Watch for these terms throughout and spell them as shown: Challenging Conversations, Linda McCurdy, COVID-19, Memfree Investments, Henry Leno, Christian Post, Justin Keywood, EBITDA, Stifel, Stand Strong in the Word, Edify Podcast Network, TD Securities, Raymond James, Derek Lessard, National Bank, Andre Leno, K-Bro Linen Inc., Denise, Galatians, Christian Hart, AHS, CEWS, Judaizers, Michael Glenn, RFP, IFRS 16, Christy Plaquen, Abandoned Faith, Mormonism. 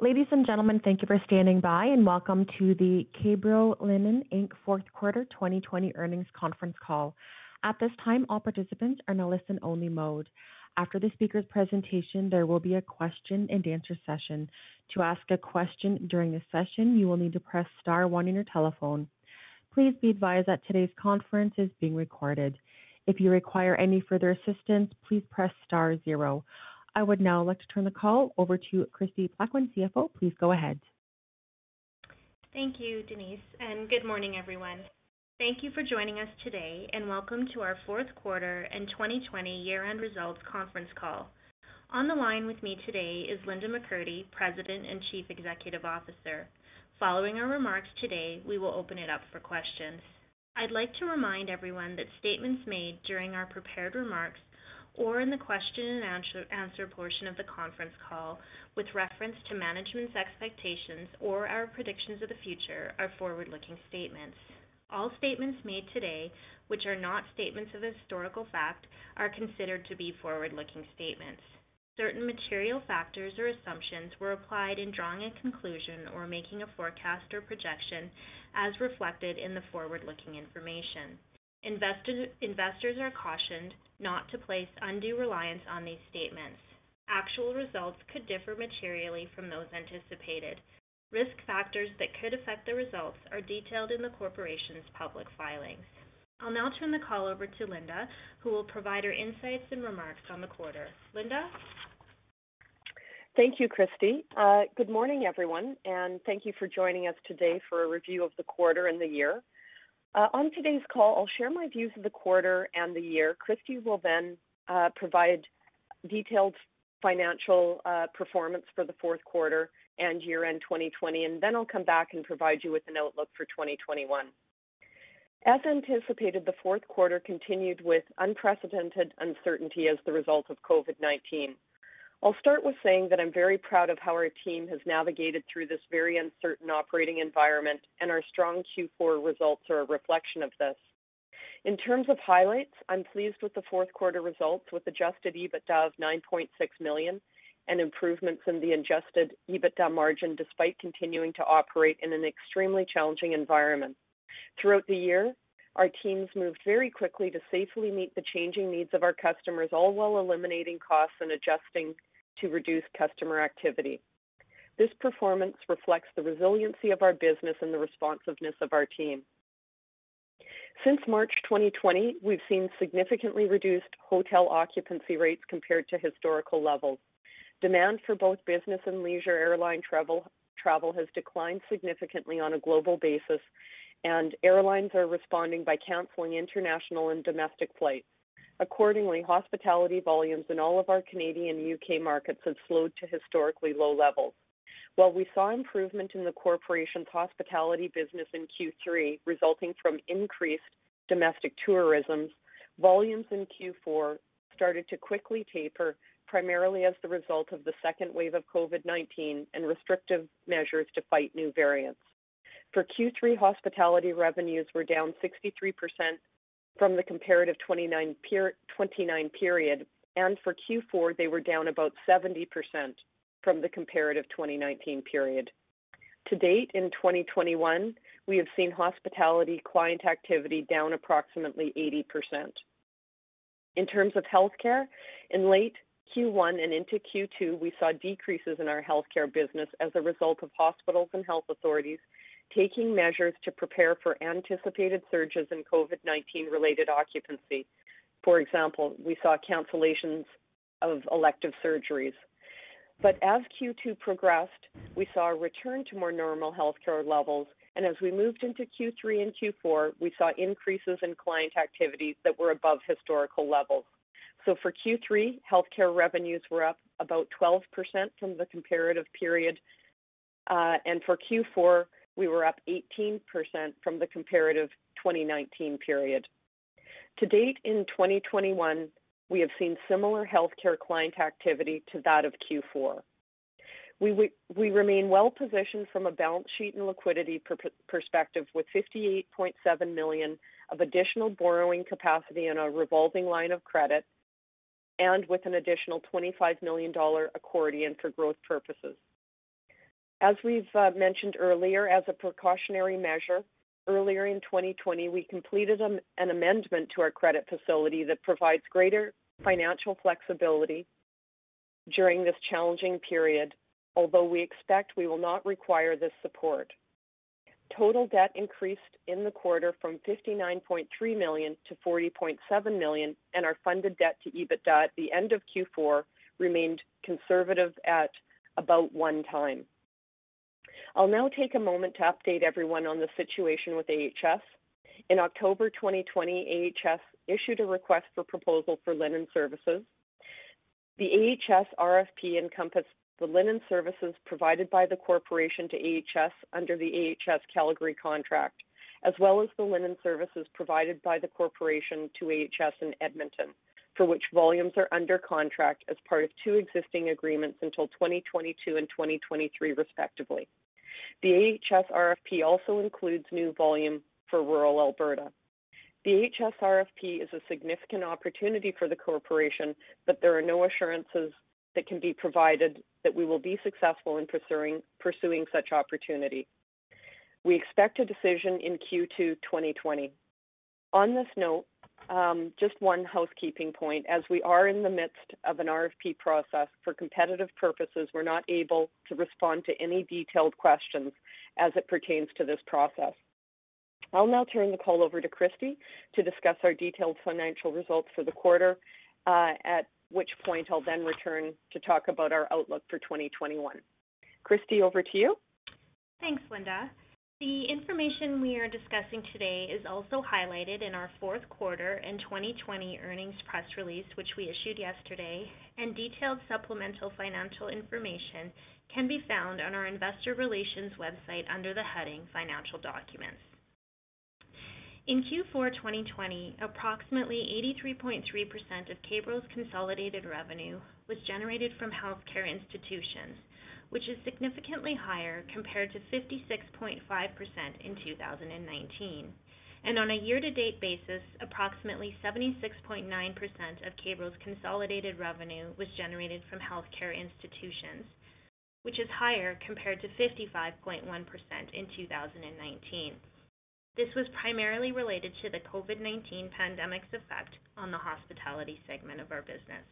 Ladies and gentlemen, thank you for standing by and welcome to the K-Bro Linen Inc. Fourth Quarter 2020 Earnings Conference Call. At this time, all participants are in a listen-only mode. After the speaker's presentation, there will be a question and answer session. To ask a question during this session, you will need to press star one on your telephone. Please be advised that today's conference is being recorded. If you require any further assistance, please press star zero. I would now like to turn the call over to Christy Plaquen, CFO. Please go ahead. Thank you, Denise, and good morning, everyone. Thank you for joining us today, and welcome to our fourth quarter and 2020 year-end results conference call. On the line with me today is Linda McCurdy, President and Chief Executive Officer. Following our remarks today, we will open it up for questions. I'd like to remind everyone that statements made during our prepared remarks or in the question and answer portion of the conference call with reference to management's expectations or our predictions of the future are forward-looking statements. All statements made today, which are not statements of historical fact, are considered to be forward-looking statements. Certain material factors or assumptions were applied in drawing a conclusion or making a forecast or projection as reflected in the forward-looking information. Investors are cautioned not to place undue reliance on these statements. Actual results could differ materially from those anticipated. Risk factors that could affect the results are detailed in the corporation's public filings. I'll now turn the call over to Linda, who will provide her insights and remarks on the quarter. Linda? Thank you, Christy. Good morning, everyone, and thank you for joining us today for a review of the quarter and the year. On today's call, I'll share my views of the quarter and the year. Christy will then provide detailed financial performance for the fourth quarter and year-end 2020, and then I'll come back and provide you with an outlook for 2021. As anticipated, the fourth quarter continued with unprecedented uncertainty as the result of COVID-19. I'll start with saying that I'm very proud of how our team has navigated through this very uncertain operating environment, and our strong Q4 results are a reflection of this. In terms of highlights, I'm pleased with the fourth quarter results with adjusted EBITDA of 9.6 million and improvements in the adjusted EBITDA margin despite continuing to operate in an extremely challenging environment. Throughout the year, our teams moved very quickly to safely meet the changing needs of our customers, all while eliminating costs and adjusting to reduce customer activity. This performance reflects the resiliency of our business and the responsiveness of our team. Since March 2020, we've seen significantly reduced hotel occupancy rates compared to historical levels. Demand for both business and leisure airline travel has declined significantly on a global basis, and airlines are responding by canceling international and domestic flights. Accordingly, hospitality volumes in all of our Canadian and UK markets have slowed to historically low levels. While we saw improvement in the corporation's hospitality business in Q3, resulting from increased domestic tourism, volumes in Q4 started to quickly taper, primarily as the result of the second wave of COVID-19 and restrictive measures to fight new variants. For Q3, hospitality revenues were down 63% from the comparative 29 period, and for Q4, they were down about 70% from the comparative 2019 period. To date, in 2021, we have seen hospitality client activity down approximately 80%. In terms of healthcare, in late Q1 and into Q2, we saw decreases in our healthcare business as a result of hospitals and health authorities taking measures to prepare for anticipated surges in COVID-19 related occupancy. For example, we saw cancellations of elective surgeries. But as Q2 progressed, we saw a return to more normal healthcare levels, and as we moved into Q3 and Q4, we saw increases in client activities that were above historical levels. So for Q3, healthcare revenues were up about 12% from the comparative period And for Q4, we were up 18% from the comparative 2019 period. To date in 2021, we have seen similar healthcare client activity to that of Q4. We remain well positioned from a balance sheet and liquidity perspective with $58.7 million of additional borrowing capacity in our revolving line of credit and with an additional $25 million accordion for growth purposes. As we've mentioned earlier, as a precautionary measure, earlier in 2020, we completed an amendment to our credit facility that provides greater financial flexibility during this challenging period, although we expect we will not require this support. Total debt increased in the quarter from $59.3 million to $40.7 million, and our funded debt to EBITDA at the end of Q4 remained conservative at about 1 time. I'll now take a moment to update everyone on the situation with AHS. In October 2020, AHS issued a request for proposal for linen services. The AHS RFP encompassed the linen services provided by the corporation to AHS under the AHS Calgary contract, as well as the linen services provided by the corporation to AHS in Edmonton, for which volumes are under contract as part of 2 existing agreements until 2022 and 2023, respectively. The AHS RFP also includes new volume for rural Alberta. The AHS RFP is a significant opportunity for the corporation, but there are no assurances that can be provided that we will be successful in pursuing such opportunity. We expect a decision in Q2 2020. On this note, just one housekeeping point. As we are in the midst of an RFP process, for competitive purposes, we're not able to respond to any detailed questions as it pertains to this process. I'll now turn the call over to Christy to discuss our detailed financial results for the quarter, at which point I'll then return to talk about our outlook for 2021. Christy, over to you. Thanks, Linda. The information we are discussing today is also highlighted in our Q4 and 2020 earnings press release, which we issued yesterday, and detailed supplemental financial information can be found on our investor relations website under the heading Financial Documents. In Q4 2020, approximately 83.3% of K-Bro's consolidated revenue was generated from healthcare institutions, which is significantly higher compared to 56.5% in 2019. And on a year-to-date basis, approximately 76.9% of K-Bro's consolidated revenue was generated from healthcare institutions, which is higher compared to 55.1% in 2019. This was primarily related to the COVID-19 pandemic's effect on the hospitality segment of our business.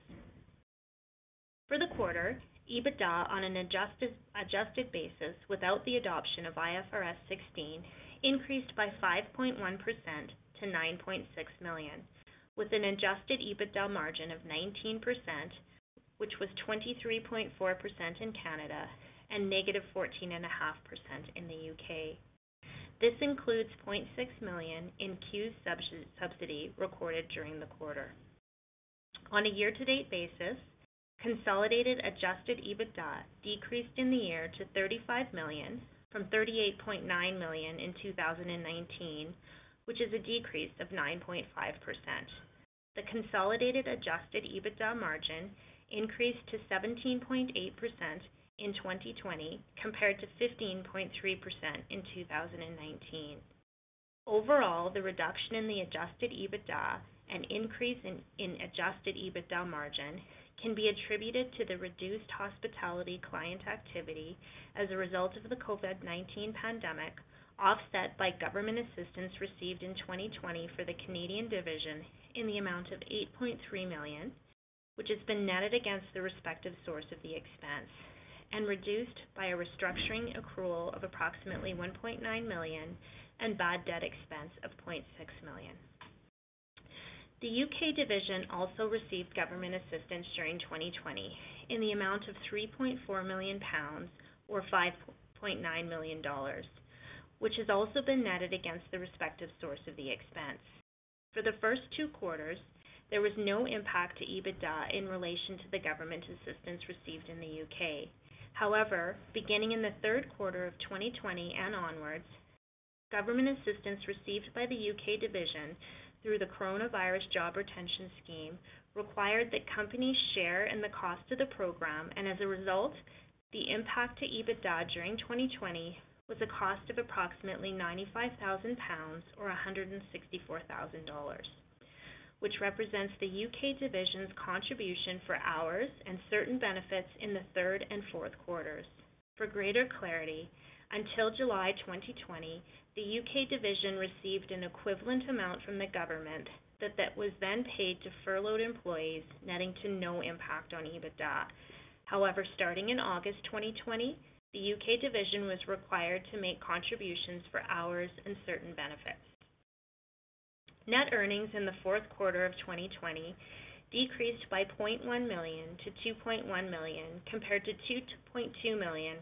For the quarter, EBITDA on an adjusted basis without the adoption of IFRS 16 increased by 5.1% to $9.6 million, with an adjusted EBITDA margin of 19%, which was 23.4% in Canada and negative 14.5% in the UK. This includes $0.6 million in CEWS subsidy recorded during the quarter. On a year-to-date basis, consolidated adjusted EBITDA decreased in the year to $35 million from $38.9 million in 2019, which is a decrease of 9.5%. The consolidated adjusted EBITDA margin increased to 17.8% in 2020 compared to 15.3% in 2019. Overall, the reduction in the adjusted EBITDA and increase in adjusted EBITDA margin can be attributed to the reduced hospitality client activity as a result of the COVID-19 pandemic, offset by government assistance received in 2020 for the Canadian division in the amount of $8.3 million, which has been netted against the respective source of the expense, and reduced by a restructuring accrual of approximately $1.9 million and bad debt expense of $0.6 million. The UK division also received government assistance during 2020 in the amount of £3.4 million or $5.9 million, which has also been netted against the respective source of the expense. For the first 2 quarters, there was no impact to EBITDA in relation to the government assistance received in the UK. However, beginning in the third quarter of 2020 and onwards, government assistance received by the UK division through the Coronavirus Job Retention Scheme required that companies share in the cost of the program, and as a result, the impact to EBITDA during 2020 was a cost of approximately £95,000 or $164,000, which represents the UK division's contribution for hours and certain benefits in the third and fourth quarters. For greater clarity, until July 2020, the UK division received an equivalent amount from the government that was then paid to furloughed employees, netting to no impact on EBITDA. However, starting in August 2020, the UK division was required to make contributions for hours and certain benefits. Net earnings in the fourth quarter of 2020 decreased by $0.1 million to $2.1 million compared to $2.2 million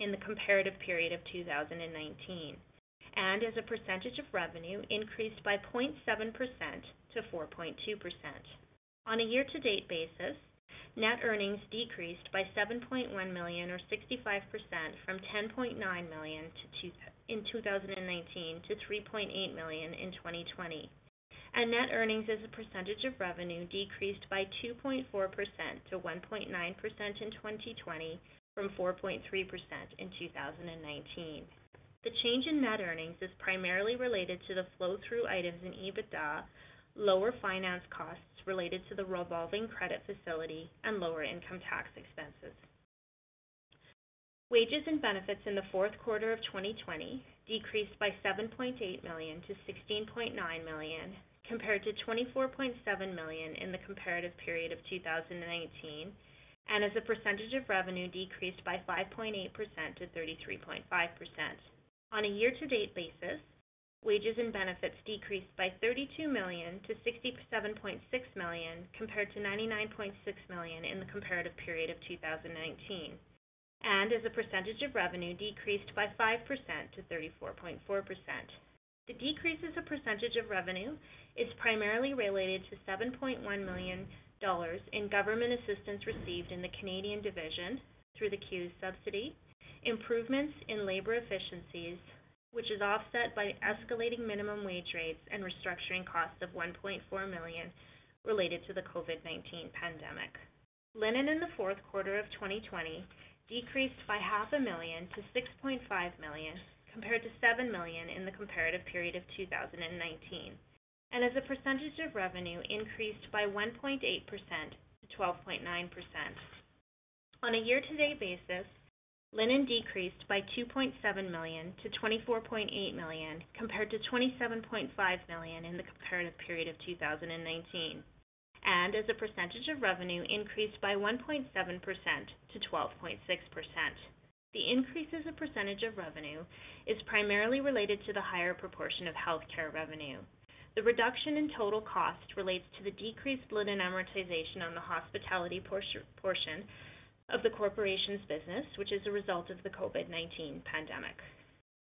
in the comparative period of 2019, and as a percentage of revenue increased by 0.7% to 4.2%. On a year-to-date basis, net earnings decreased by $7.1 million or 65% from $10.9 million in 2019 to $3.8 million in 2020, and net earnings as a percentage of revenue decreased by 2.4% to 1.9% in 2020 from 4.3% in 2019. The change in net earnings is primarily related to the flow-through items in EBITDA, lower finance costs related to the revolving credit facility, and lower income tax expenses. Wages and benefits in the fourth quarter of 2020 decreased by $7.8 million to $16.9 million, compared to $24.7 million in the comparative period of 2019, and as a percentage of revenue decreased by 5.8% to 33.5%. On a year-to-date basis, wages and benefits decreased by $32 million to $67.6 million compared to $99.6 million in the comparative period of 2019, and as a percentage of revenue decreased by 5% to 34.4%. The decrease as a percentage of revenue is primarily related to $7.1 million in government assistance received in the Canadian division through the CEWS subsidy, improvements in labor efficiencies, which is offset by escalating minimum wage rates and restructuring costs of $1.4 million related to the COVID-19 pandemic. Linen in the fourth quarter of 2020 decreased by $500,000 to $6.5 million compared to $7 million in the comparative period of 2019, and as a percentage of revenue increased by 1.8% to 12.9%. On a year-to-date basis, linen decreased by $2.7 million to $24.8 million compared to $27.5 million in the comparative period of 2019, and as a percentage of revenue increased by 1.7% to 12.6%. The increase as a percentage of revenue is primarily related to the higher proportion of healthcare revenue. The reduction in total cost relates to the decreased linen amortization on the hospitality portion of the corporation's business, which is a result of the COVID-19 pandemic.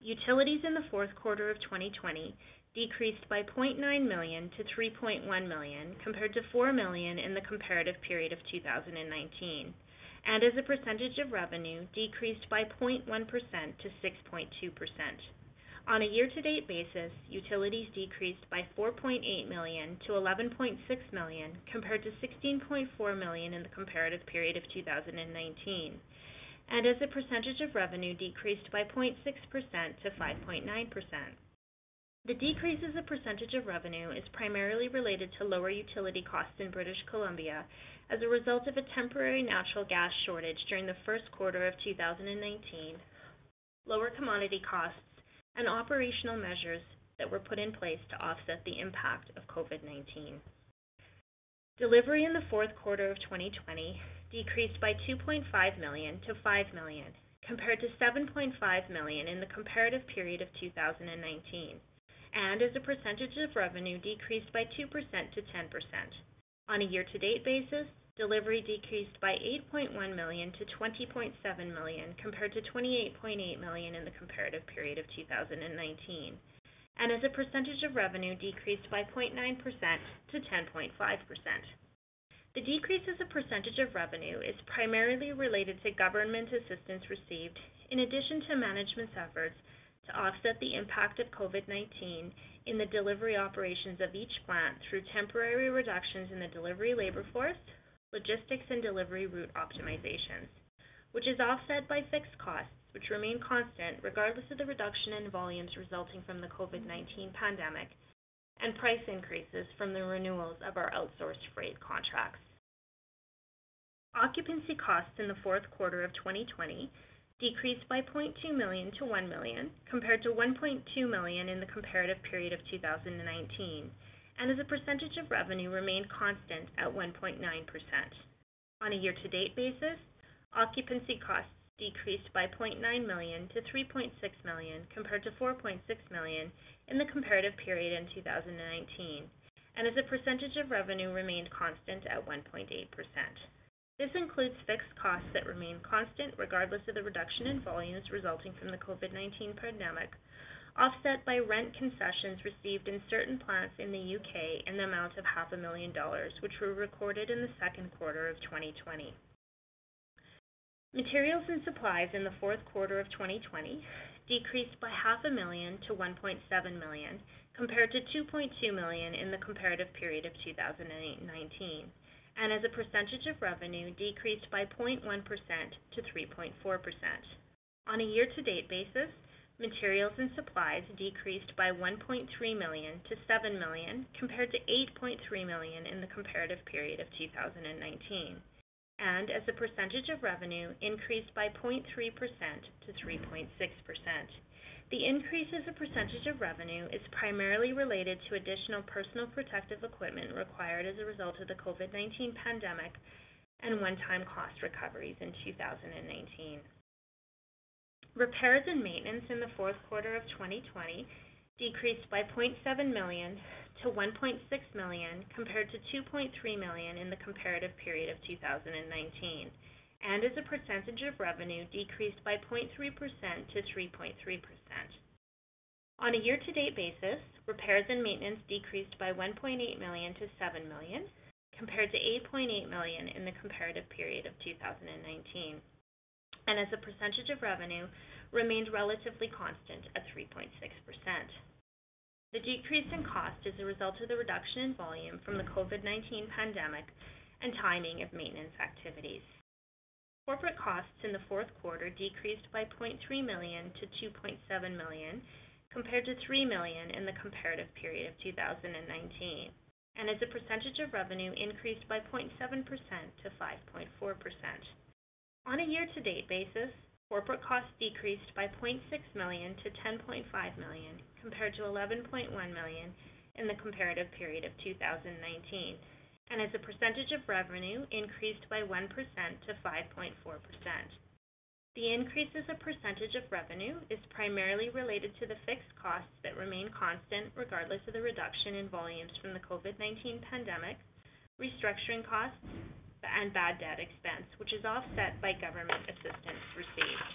Utilities in the fourth quarter of 2020 decreased by $0.9 million to $3.1 million compared to $4 million in the comparative period of 2019, and as a percentage of revenue decreased by 0.1% to 6.2%. On a year-to-date basis, utilities decreased by $4.8 million to $11.6 million compared to $16.4 million in the comparative period of 2019, and as a percentage of revenue decreased by 0.6% to 5.9%. The decrease as a percentage of revenue is primarily related to lower utility costs in British Columbia as a result of a temporary natural gas shortage during the first quarter of 2019, lower commodity costs, and operational measures that were put in place to offset the impact of COVID-19. Delivery in the fourth quarter of 2020 decreased by $2.5 million to $5 million, compared to $7.5 million in the comparative period of 2019, and as a percentage of revenue decreased by 2% to 10%. On a year-to-date basis, delivery decreased by $8.1 million to $20.7 million compared to $28.8 million in the comparative period of 2019, and as a percentage of revenue decreased by 0.9% to 10.5%. The decrease as a percentage of revenue is primarily related to government assistance received, in addition to management's efforts to offset the impact of COVID-19 in the delivery operations of each plant through temporary reductions in the delivery labor force, logistics and delivery route optimizations, which is offset by fixed costs, which remain constant regardless of the reduction in volumes resulting from the COVID-19 pandemic, and price increases from the renewals of our outsourced freight contracts. Occupancy costs in the fourth quarter of 2020 decreased by $0.2 million to $1 million, compared to $1.2 million in the comparative period of 2019, and as a percentage of revenue remained constant at 1.9%. On a year-to-date basis, occupancy costs decreased by $0.9 million to $3.6 million, compared to $4.6 million in the comparative period in 2019, and as a percentage of revenue remained constant at 1.8%. This includes fixed costs that remain constant regardless of the reduction in volumes resulting from the COVID-19 pandemic, offset by rent concessions received in certain plants in the UK in the amount of $500,000, which were recorded in the second quarter of 2020. Materials and supplies in the fourth quarter of 2020 decreased by $500,000 to $1.7 million, compared to $2.2 million in the comparative period of 2019, and as a percentage of revenue decreased by 0.1% to 3.4%. On a year-to-date basis, materials and supplies decreased by $1.3 million to $7 million, compared to $8.3 million in the comparative period of 2019, and as a percentage of revenue increased by 0.3% to 3.6%. The increase as a percentage of revenue is primarily related to additional personal protective equipment required as a result of the COVID-19 pandemic and one-time cost recoveries in 2019. Repairs and maintenance in the fourth quarter of 2020 decreased by $0.7 million to $1.6 million, compared to $2.3 million in the comparative period of 2019. And as a percentage of revenue decreased by 0.3% to 3.3%. On a year-to-date basis, repairs and maintenance decreased by $1.8 million to $7 million, compared to $8.8 million in the comparative period of 2019, and as a percentage of revenue remained relatively constant at 3.6%. The decrease in cost is a result of the reduction in volume from the COVID-19 pandemic and timing of maintenance activities. Corporate costs in the fourth quarter decreased by $0.3 million to $2.7 million, compared to $3 million in the comparative period of 2019, and as a percentage of revenue increased by 0.7% to 5.4%. On a year-to-date basis, corporate costs decreased by $0.6 million to $10.5 million, compared to $11.1 million in the comparative period of 2019. And as a percentage of revenue increased by 1% to 5.4%. The increase as a percentage of revenue is primarily related to the fixed costs that remain constant regardless of the reduction in volumes from the COVID-19 pandemic, restructuring costs, and bad debt expense, which is offset by government assistance received.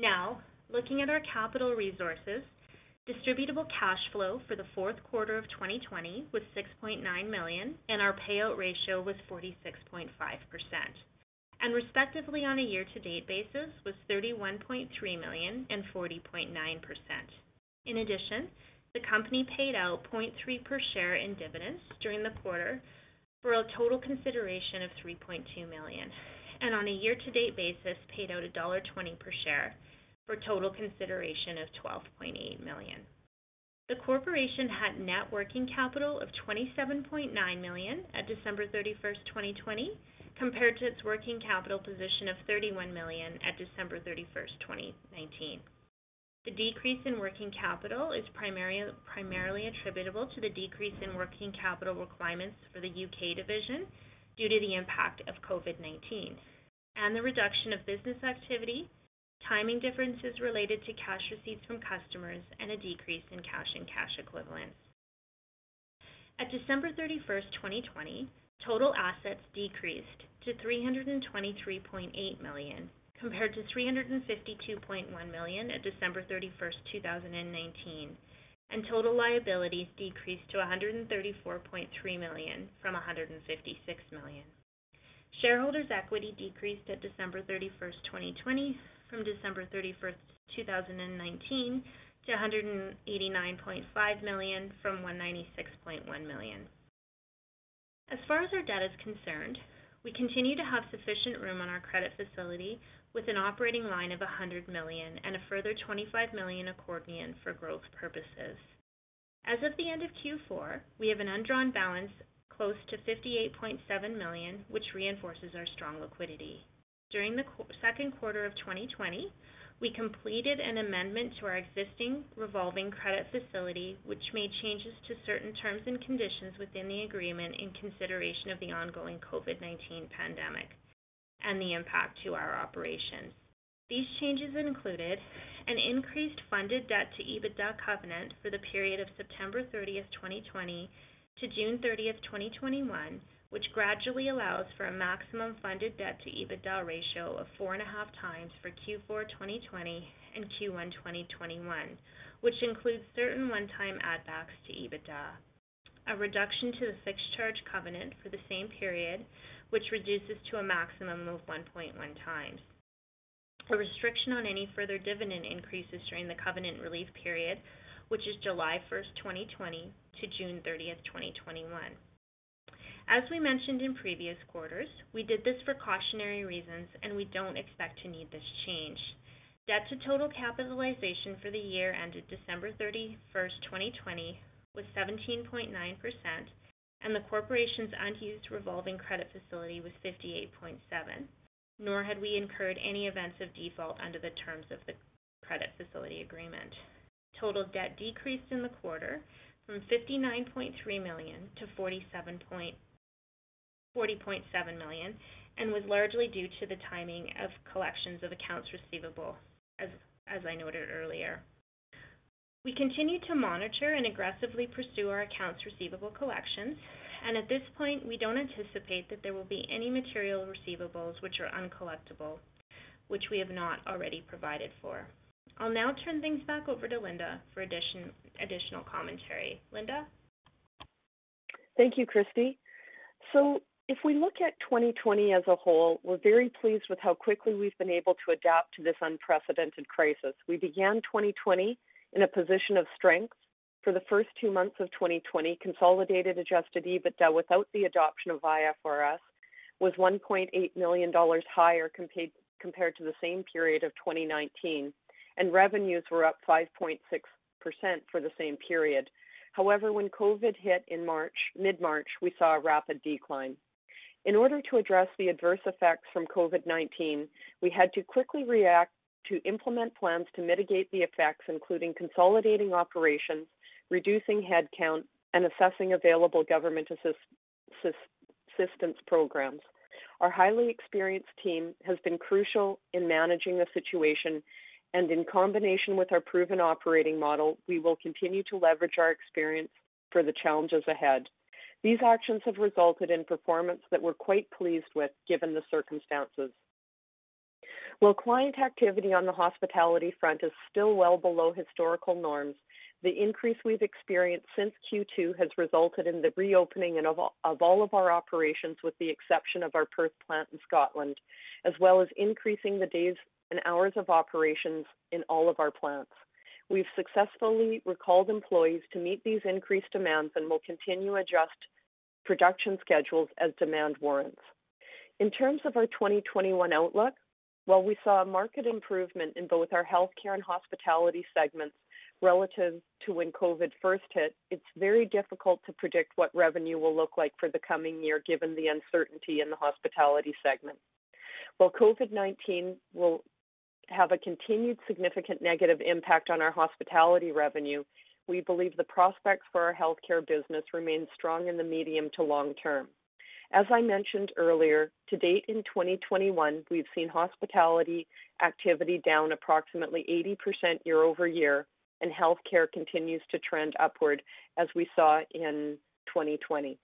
Now, looking at our capital resources, distributable cash flow for the fourth quarter of 2020 was $6.9 million, and our payout ratio was 46.5%. And respectively on a year-to-date basis was $31.3 million and 40.9%. In addition, the company paid out 0.3 per share in dividends during the quarter for a total consideration of $3.2 million, and on a year-to-date basis paid out $1.20 per share, for total consideration of $12.8 million. The corporation had net working capital of $27.9 million at December 31st, 2020, compared to its working capital position of $31 million at December 31st, 2019. The decrease in working capital is primarily attributable to the decrease in working capital requirements for the UK division due to the impact of COVID-19, and the reduction of business activity, timing differences related to cash receipts from customers, and a decrease in cash and cash equivalents. At December 31st, 2020, total assets decreased to $323.8 million, compared to $352.1 million at December 31st, 2019, and total liabilities decreased to $134.3 million from $156 million. Shareholders' equity decreased at December 31, 2020 from December 31, 2019 to $189.5 million from $196.1 million. As far as our debt is concerned, we continue to have sufficient room on our credit facility with an operating line of $100 million and a further $25 million accordion for growth purposes. As of the end of Q4, we have an undrawn balance close to $58.7 million, which reinforces our strong liquidity. During the second quarter of 2020, we completed an amendment to our existing revolving credit facility, which made changes to certain terms and conditions within the agreement in consideration of the ongoing COVID-19 pandemic and the impact to our operations. These changes included an increased funded debt to EBITDA covenant for the period of September 30th, 2020 to June 30th, 2021, which gradually allows for a maximum funded debt to EBITDA ratio of 4.5 times for Q4 2020 and Q1 2021, which includes certain one-time add-backs to EBITDA. A reduction to the fixed charge covenant for the same period, which reduces to a maximum of 1.1 times. A restriction on any further dividend increases during the covenant relief period, which is July 1st, 2020 to June 30th, 2021. As we mentioned in previous quarters, we did this for cautionary reasons and we don't expect to need this change. Debt to total capitalization for the year ended December 31st, 2020 was 17.9%, and the corporation's unused revolving credit facility was 58.7%, nor had we incurred any events of default under the terms of the credit facility agreement. Total debt decreased in the quarter from $59.3 million to $40.7 million and was largely due to the timing of collections of accounts receivable, as I noted earlier. We continue to monitor and aggressively pursue our accounts receivable collections, and at this point, we don't anticipate that there will be any material receivables which are uncollectible, which we have not already provided for. I'll now turn things back over to Linda for additional commentary. Linda? Thank you, Christy. So if we look at 2020 as a whole, we're very pleased with how quickly we've been able to adapt to this unprecedented crisis. We began 2020 in a position of strength. For the first 2 months of 2020, consolidated adjusted EBITDA without the adoption of IFRS was $1.8 million higher compared to the same period of 2019, and revenues were up 5.6% for the same period. However, when COVID hit in mid-March, we saw a rapid decline. In order to address the adverse effects from COVID-19, we had to quickly react to implement plans to mitigate the effects, including consolidating operations, reducing headcount, and assessing available government assistance programs. Our highly experienced team has been crucial in managing the situation, and in combination with our proven operating model, we will continue to leverage our experience for the challenges ahead. These actions have resulted in performance that we're quite pleased with given the circumstances. While client activity on the hospitality front is still well below historical norms, the increase we've experienced since Q2 has resulted in the reopening of all of our operations with the exception of our Perth plant in Scotland, as well as increasing the days and hours of operations in all of our plants. We've successfully recalled employees to meet these increased demands and will continue to adjust production schedules as demand warrants. In terms of our 2021 outlook, while we saw a market improvement in both our healthcare and hospitality segments relative to when COVID first hit, it's very difficult to predict what revenue will look like for the coming year given the uncertainty in the hospitality segment. While COVID-19 will have a continued significant negative impact on our hospitality revenue, we believe the prospects for our healthcare business remain strong in the medium to long term. As I mentioned earlier, to date in 2021, we've seen hospitality activity down approximately 80% year over year, and healthcare continues to trend upward as we saw in 2020.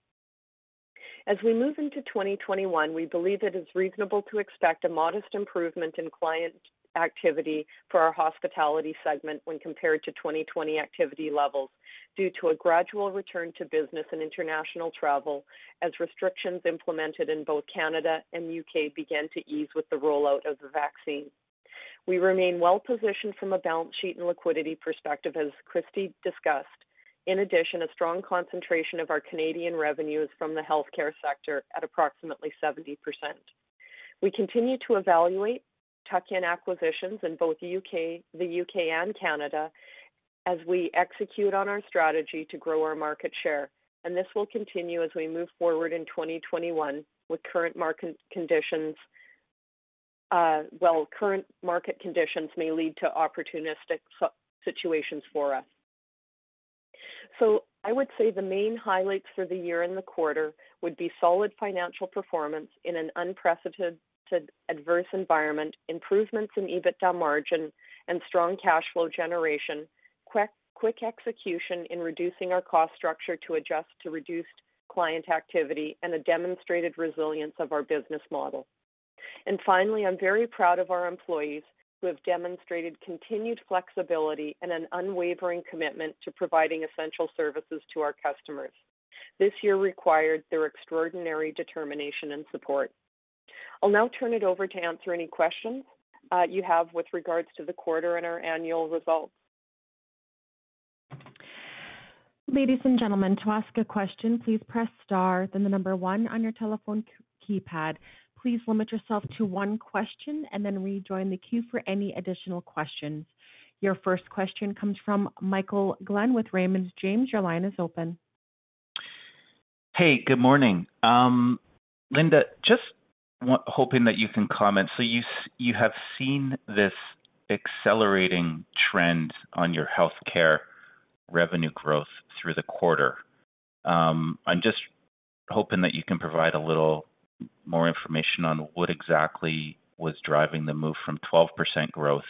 As we move into 2021, we believe it is reasonable to expect a modest improvement in client activity for our hospitality segment when compared to 2020 activity levels due to a gradual return to business and international travel as restrictions implemented in both Canada and UK began to ease with the rollout of the vaccine. We remain well positioned from a balance sheet and liquidity perspective, as Christy discussed. In addition, a strong concentration of our Canadian revenue is from the healthcare sector at approximately 70%. We continue to evaluate tuck-in acquisitions in both the UK and Canada as we execute on our strategy to grow our market share, and this will continue as we move forward in 2021 with current market conditions may lead to opportunistic situations for us. So I would say the main highlights for the year and the quarter would be solid financial performance in an unprecedented adverse environment, improvements in EBITDA margin and strong cash flow generation, quick execution in reducing our cost structure to adjust to reduced client activity, and a demonstrated resilience of our business model. And finally, I'm very proud of our employees who have demonstrated continued flexibility and an unwavering commitment to providing essential services to our customers. This year required their extraordinary determination and support. I'll now turn it over to answer any questions you have with regards to the quarter and our annual results. Ladies and gentlemen, to ask a question, please press star, then the number 1 on your telephone keypad. Please limit yourself to one question and then rejoin the queue for any additional questions. Your first question comes from Michael Glenn with Raymond James. Your line is open. Hey, good morning. Linda, just hoping that you can comment. So you have seen this accelerating trend on your healthcare revenue growth through the quarter. I'm just hoping that you can provide a little more information on what exactly was driving the move from 12% growth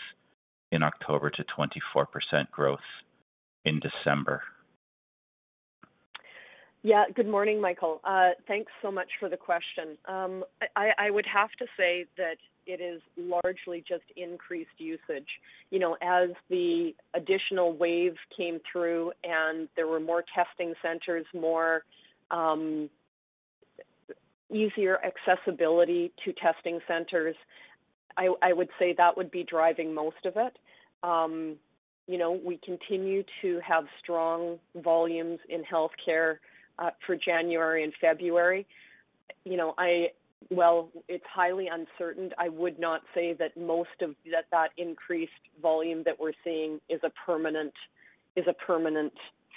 in October to 24% growth in December. Yeah, good morning, Michael. Thanks so much for the question. I would have to say that it is largely just increased usage. You know, as the additional wave came through and there were more testing centers, more easier accessibility to testing centers, I would say that would be driving most of it. You know, we continue to have strong volumes in healthcare for January and February. You know, it's highly uncertain. I would not say that most of that increased volume that we're seeing is a permanent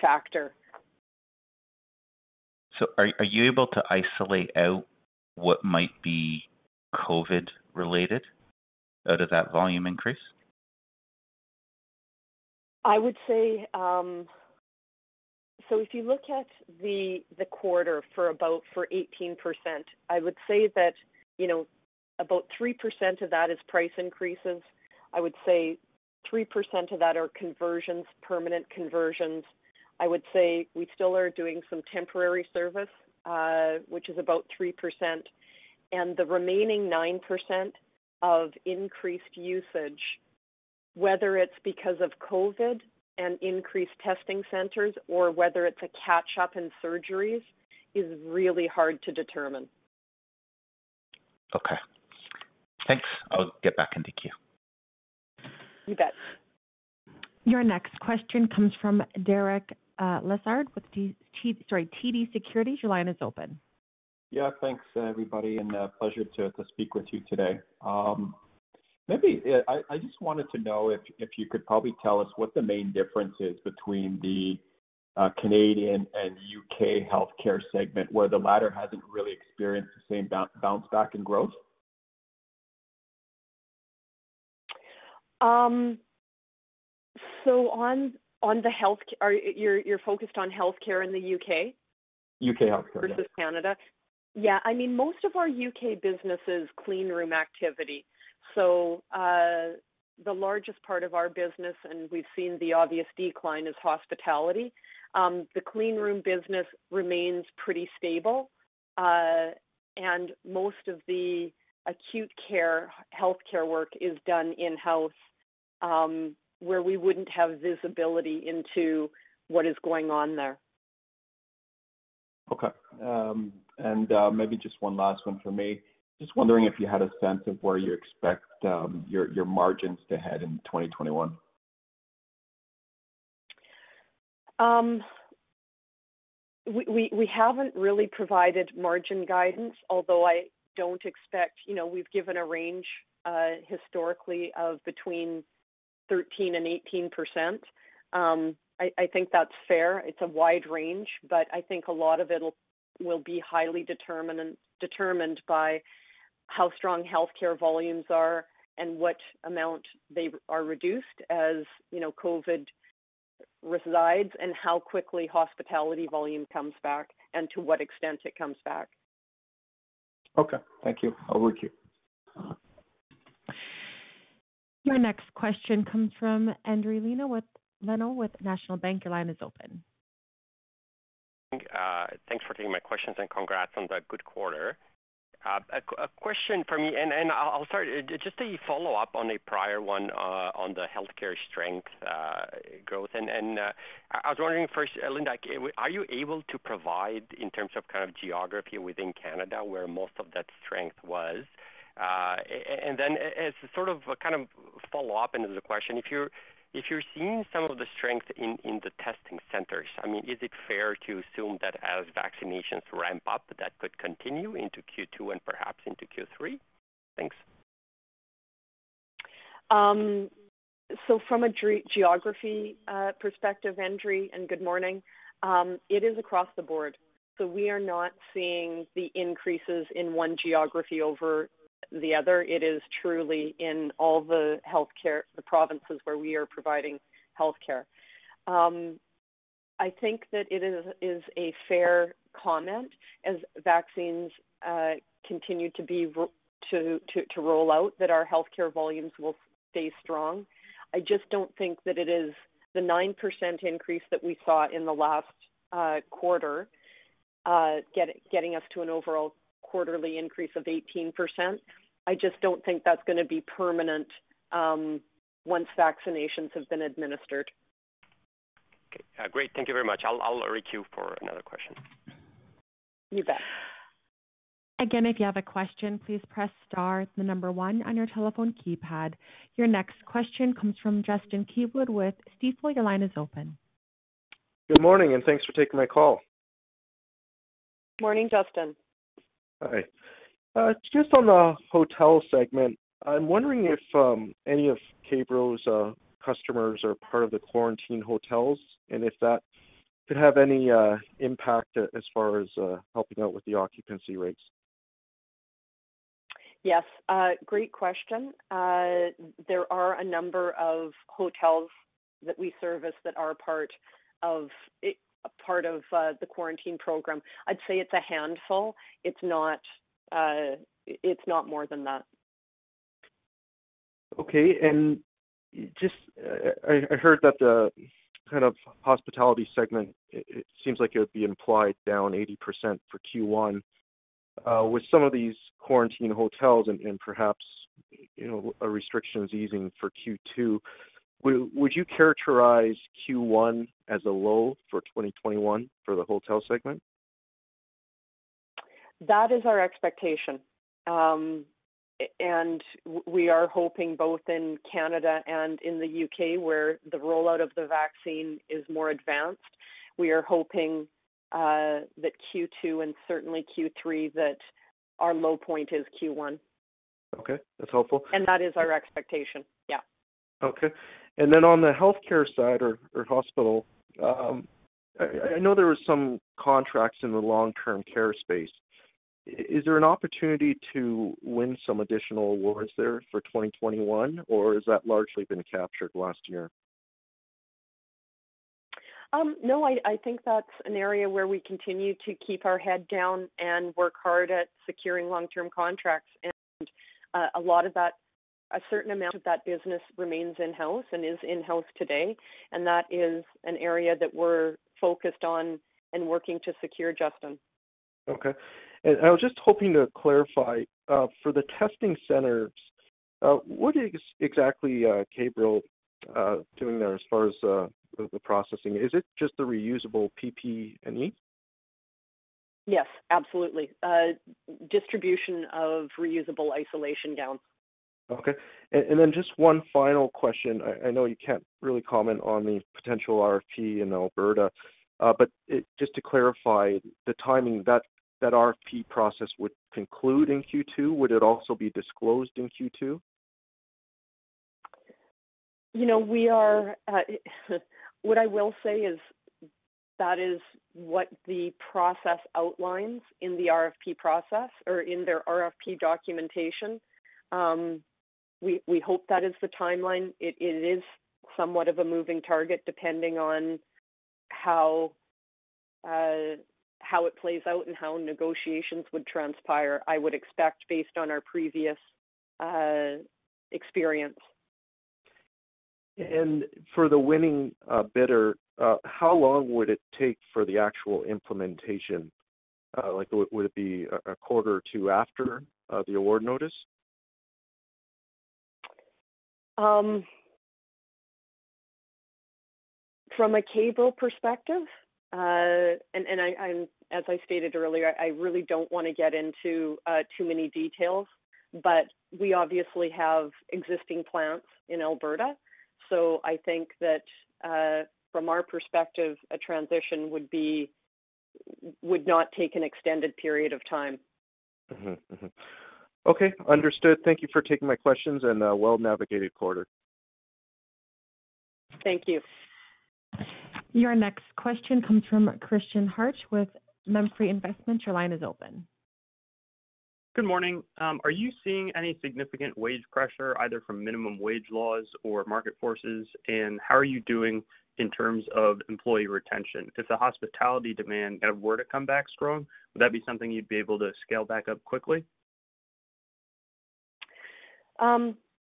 factor. So are you able to isolate out what might be COVID related out of that volume increase? I would say, so if you look at the quarter for 18%, I would say that, you know, about 3% of that is price increases. I would say 3% of that are conversions, permanent conversions. I would say we still are doing some temporary service, which is about 3%, and the remaining 9% of increased usage, whether it's because of COVID and increased testing centers or whether it's a catch-up in surgeries, is really hard to determine. Okay. Thanks. I'll get back into queue. You bet. Your next question comes from Derek Lessard with TD Securities. Your line is open. Yeah, thanks everybody, and pleasure to speak with you today. I just wanted to know if you could probably tell us what the main difference is between the Canadian and UK healthcare segment, where the latter hasn't really experienced the same bounce back in growth. So on the health, you're focused on healthcare in the UK? UK healthcare versus Canada. Yeah, I mean, most of our UK business is clean room activity. So the largest part of our business, and we've seen the obvious decline, is hospitality. The clean room business remains pretty stable, and most of the acute care, healthcare work is done in-house, where we wouldn't have visibility into what is going on there. Okay. Maybe just one last one for me. Just wondering if you had a sense of where you expect your margins to head in 2021. We haven't really provided margin guidance, although I don't expect, we've given a range historically of between 13 and 18%. I think that's fair. It's a wide range, but I think a lot of it will be highly determined by how strong healthcare volumes are and what amount they are reduced as, COVID resides, and how quickly hospitality volume comes back and to what extent it comes back. Okay, thank you. Over to you. Your next question comes from Andre Leno with National Bank. Your line is open. Thanks for taking my questions and congrats on the good quarter. A question for me, and I'll start just a follow-up on a prior one on the healthcare strength growth. And I was wondering first, Linda, are you able to provide in terms of kind of geography within Canada where most of that strength was? And then as a sort of a kind of follow-up into the question, if you're seeing some of the strength in the testing centers, I mean, is it fair to assume that as vaccinations ramp up, that could continue into Q2 and perhaps into Q3? Thanks. So from a geography perspective, Andre, and good morning, it is across the board. So we are not seeing the increases in one geography over the other. It is truly in all the healthcare, the provinces where we are providing healthcare. I think that it is a fair comment as vaccines continue to be to roll out, that our healthcare volumes will stay strong. I just don't think that it is the 9% increase that we saw in the last quarter, getting us to an overall quarterly increase of 18%. I just don't think that's going to be permanent once vaccinations have been administered. Okay, great. Thank you very much. I'll requeue for another question. You bet. Again, if you have a question, please press *1 on your telephone keypad. Your next question comes from Justin Keywood with Stifel. Your line is open. Good morning, and thanks for taking my call. Morning, Justin. Hi. Just on the hotel segment, I'm wondering if any of K-Bro's customers are part of the quarantine hotels, and if that could have any impact as far as helping out with the occupancy rates. Yes, great question. There are a number of hotels that we service that are part of the quarantine program. I'd say it's a handful. It's not more than that. Okay, and just I heard that the kind of hospitality segment, it seems like it would be implied down 80% for Q1. With some of these quarantine hotels and perhaps restrictions easing for Q2, would you characterize Q1 as a low for 2021 for the hotel segment? That is our expectation. And we are hoping both in Canada and in the UK, where the rollout of the vaccine is more advanced, we are hoping that Q2 and certainly Q3, that our low point is Q1. Okay, that's helpful. And that is our expectation, yeah. Okay. And then on the healthcare side or hospital, I know there was some contracts in the long-term care space. Is there an opportunity to win some additional awards there for 2021, or has that largely been captured last year? No, I think that's an area where we continue to keep our head down and work hard at securing long-term contracts. And a certain amount of that business remains in-house and is in-house today, and that is an area that we're focused on and working to secure, Justin. Okay. And I was just hoping to clarify for the testing centers, what is exactly K-Bro doing there as far as the processing? Is it just the reusable PP&E? Yes, absolutely. Distribution of reusable isolation gowns. Okay. And then just one final question. I know you can't really comment on the potential RFP in Alberta, but just to clarify the timing, that RFP process would conclude in Q2. Would it also be disclosed in Q2? You know, we are, what I will say is that is what the process outlines in the RFP process or in their RFP documentation. We hope that is the timeline. It is somewhat of a moving target depending on how it plays out and how negotiations would transpire, I would expect, based on our previous experience. And for the winning bidder, how long would it take for the actual implementation? Like, would it be a quarter or two after the award notice? From a K-Bro perspective, and I'm, as I stated earlier, I really don't want to get into too many details, but we obviously have existing plants in Alberta. So I think that from our perspective, a transition would not take an extended period of time. Mm-hmm, mm-hmm. Okay, understood. Thank you for taking my questions and a well-navigated quarter. Thank you. Your next question comes from Christian Hart with Memfree Investments. Your line is open. Good morning. Are you seeing any significant wage pressure either from minimum wage laws or market forces? And how are you doing in terms of employee retention? If the hospitality demand were to come back strong, would that be something you'd be able to scale back up quickly?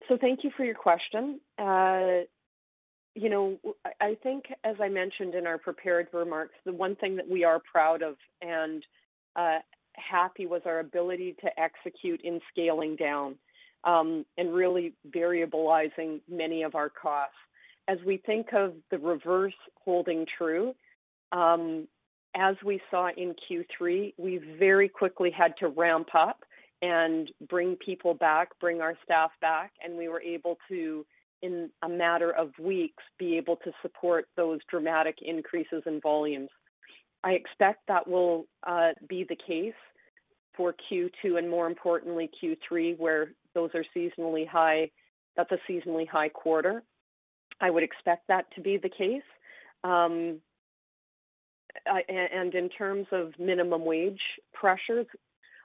So thank you for your question. You know, I think, as I mentioned in our prepared remarks, the one thing that we are proud of and happy was our ability to execute in scaling down and really variabilizing many of our costs. As we think of the reverse holding true, as we saw in Q3, we very quickly had to ramp up and bring people back, bring our staff back, and we were able to, in a matter of weeks, be able to support those dramatic increases in volumes. I expect that will be the case for Q2 and, more importantly, Q3, where those are seasonally high. That's a seasonally high quarter. I would expect that to be the case. And in terms of minimum wage pressures,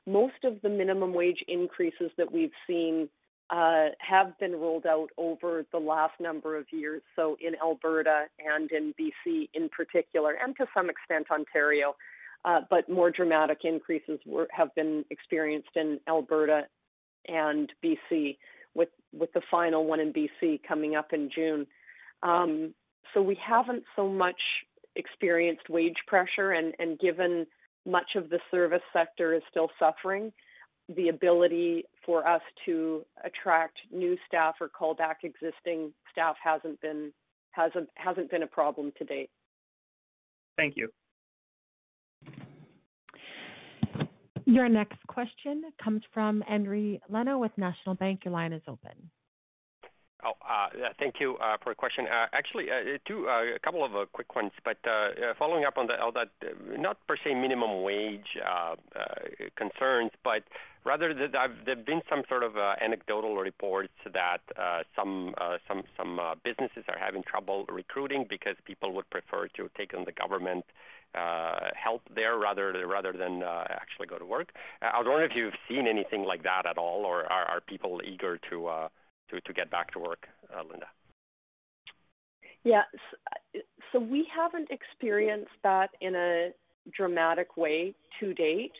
most of the minimum wage increases that we've seen have been rolled out over the last number of years, so in Alberta and in BC in particular, and to some extent Ontario, but more dramatic increases have been experienced in Alberta and BC, with the final one in BC coming up in June. So we haven't so much experienced wage pressure, and given much of the service sector is still suffering, the ability for us to attract new staff or call back existing staff hasn't been a problem to date. Thank you. Your next question comes from Henry Leno with National Bank. Your line is open. Oh, thank you for the question. A couple of quick ones, but following up on that, not per se minimum wage concerns, but rather there've been some sort of anecdotal reports that some businesses are having trouble recruiting because people would prefer to take on the government help there rather than actually go to work. I was wondering if you've seen anything like that at all, or are people eager to get back to work, Linda? Yeah, so we haven't experienced that in a dramatic way to date.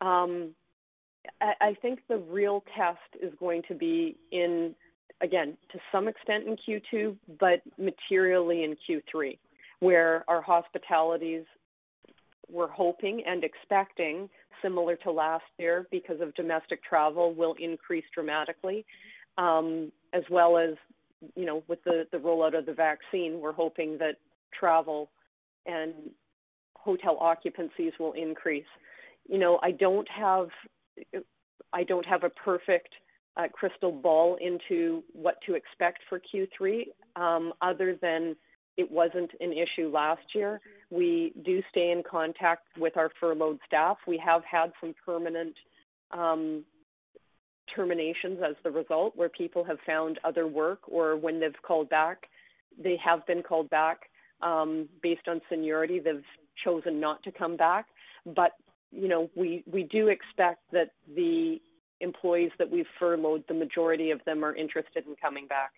I think the real test is going to be in, again, to some extent in Q2, but materially in Q3, where our hospitalities we're hoping and expecting, similar to last year because of domestic travel, will increase dramatically, as well as, you know, with the rollout of the vaccine, we're hoping that travel and hotel occupancies will increase. You know, I don't have a perfect crystal ball into what to expect for Q3, other than it wasn't an issue last year. We do stay in contact with our furloughed staff. We have had some permanent terminations as the result, where people have found other work, or when they've called back, they have been called back based on seniority. They've chosen not to come back. But, you know, we do expect that the employees that we've furloughed, the majority of them are interested in coming back.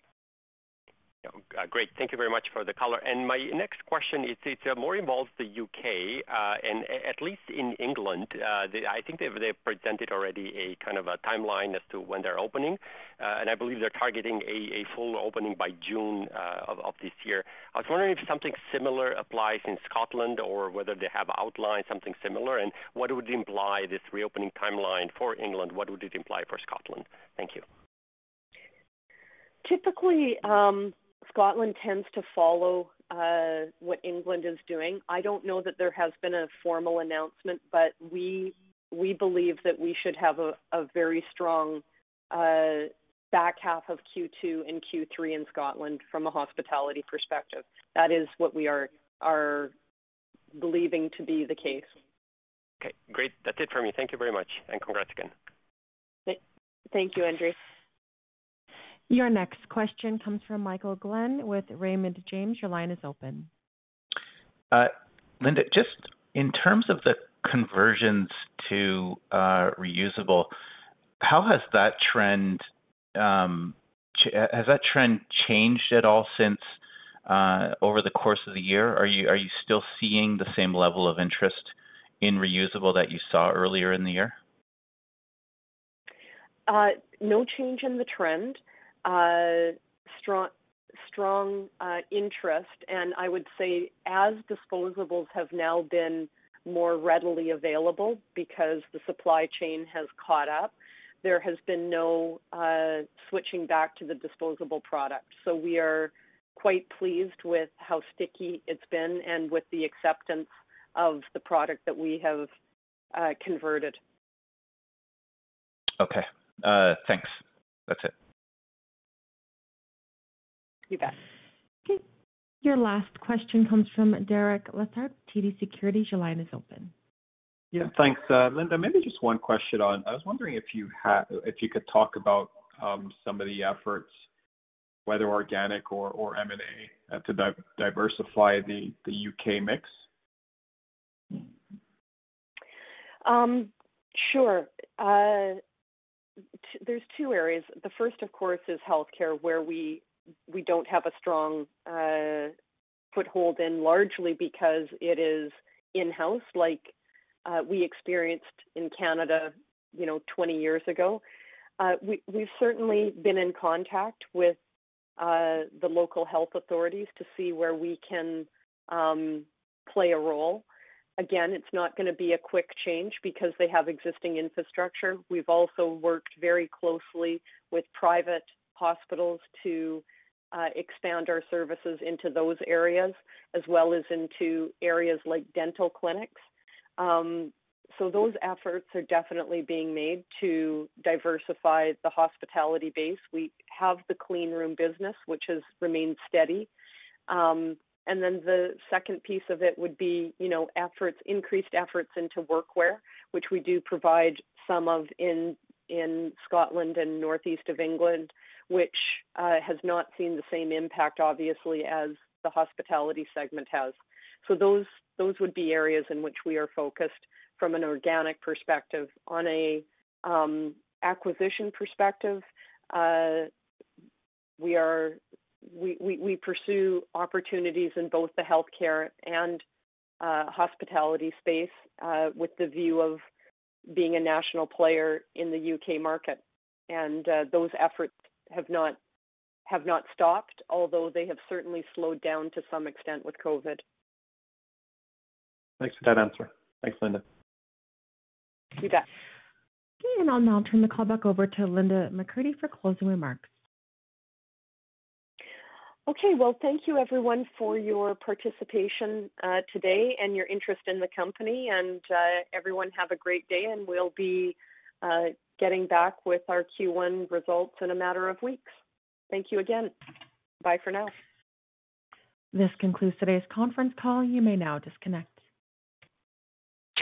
Great. Thank you very much for the color. And my next question is, it more involves the UK, and at least in England, I think they've presented already a kind of a timeline as to when they're opening, and I believe they're targeting a full opening by June of this year. I was wondering if something similar applies in Scotland, or whether they have outlined something similar, and what would imply this reopening timeline for England? What would it imply for Scotland? Thank you. Typically, Scotland tends to follow what England is doing. I don't know that there has been a formal announcement, but we believe that we should have a very strong back half of Q2 and Q3 in Scotland from a hospitality perspective. That is what we are believing to be the case. Okay, great. That's it for me. Thank you very much, and congrats again. Thank you, Andre. Your next question comes from Michael Glenn with Raymond James. Your line is open. Linda, just in terms of the conversions to reusable, how has that trend changed at all since over the course of the year? Are you still seeing the same level of interest in reusable that you saw earlier in the year? No change in the trend. Strong interest, and I would say as disposables have now been more readily available because the supply chain has caught up, there has been no switching back to the disposable product. So we are quite pleased with how sticky it's been and with the acceptance of the product that we have converted. Okay. Thanks. That's it. You bet. Okay. Your last question comes from Derek Lessard, TD Securities. Your line is open. Yeah, thanks, Linda. Maybe just one question on. I was wondering if you could talk about some of the efforts, whether organic or M&A, to diversify the UK mix. Sure. There's two areas. The first, of course, is healthcare, where we don't have a strong foothold in, largely because it is in-house, like we experienced in Canada, you know, 20 years ago. We've certainly been in contact with the local health authorities to see where we can play a role. Again, it's not going to be a quick change because they have existing infrastructure. We've also worked very closely with private hospitals to expand our services into those areas, as well as into areas like dental clinics. So those efforts are definitely being made to diversify the hospitality base. We have the clean room business, which has remained steady. And then the second piece of it would be, you know, increased efforts into workwear, which we do provide some of in Scotland and northeast of England, which has not seen the same impact, obviously, as the hospitality segment has. So those would be areas in which we are focused from an organic perspective. On a acquisition perspective, we pursue opportunities in both the healthcare and hospitality space with the view of being a national player in the UK market, and those efforts have not stopped, although they have certainly slowed down to some extent with COVID. Thanks for that answer. Thanks, Linda. You bet. Okay, and I'll now turn the call back over to Linda McCurdy for closing remarks. Okay, well, thank you, everyone, for your participation today and your interest in the company. And everyone have a great day, and we'll be getting back with our Q1 results in a matter of weeks. Thank you again. Bye for now. This concludes today's conference call. You may now disconnect.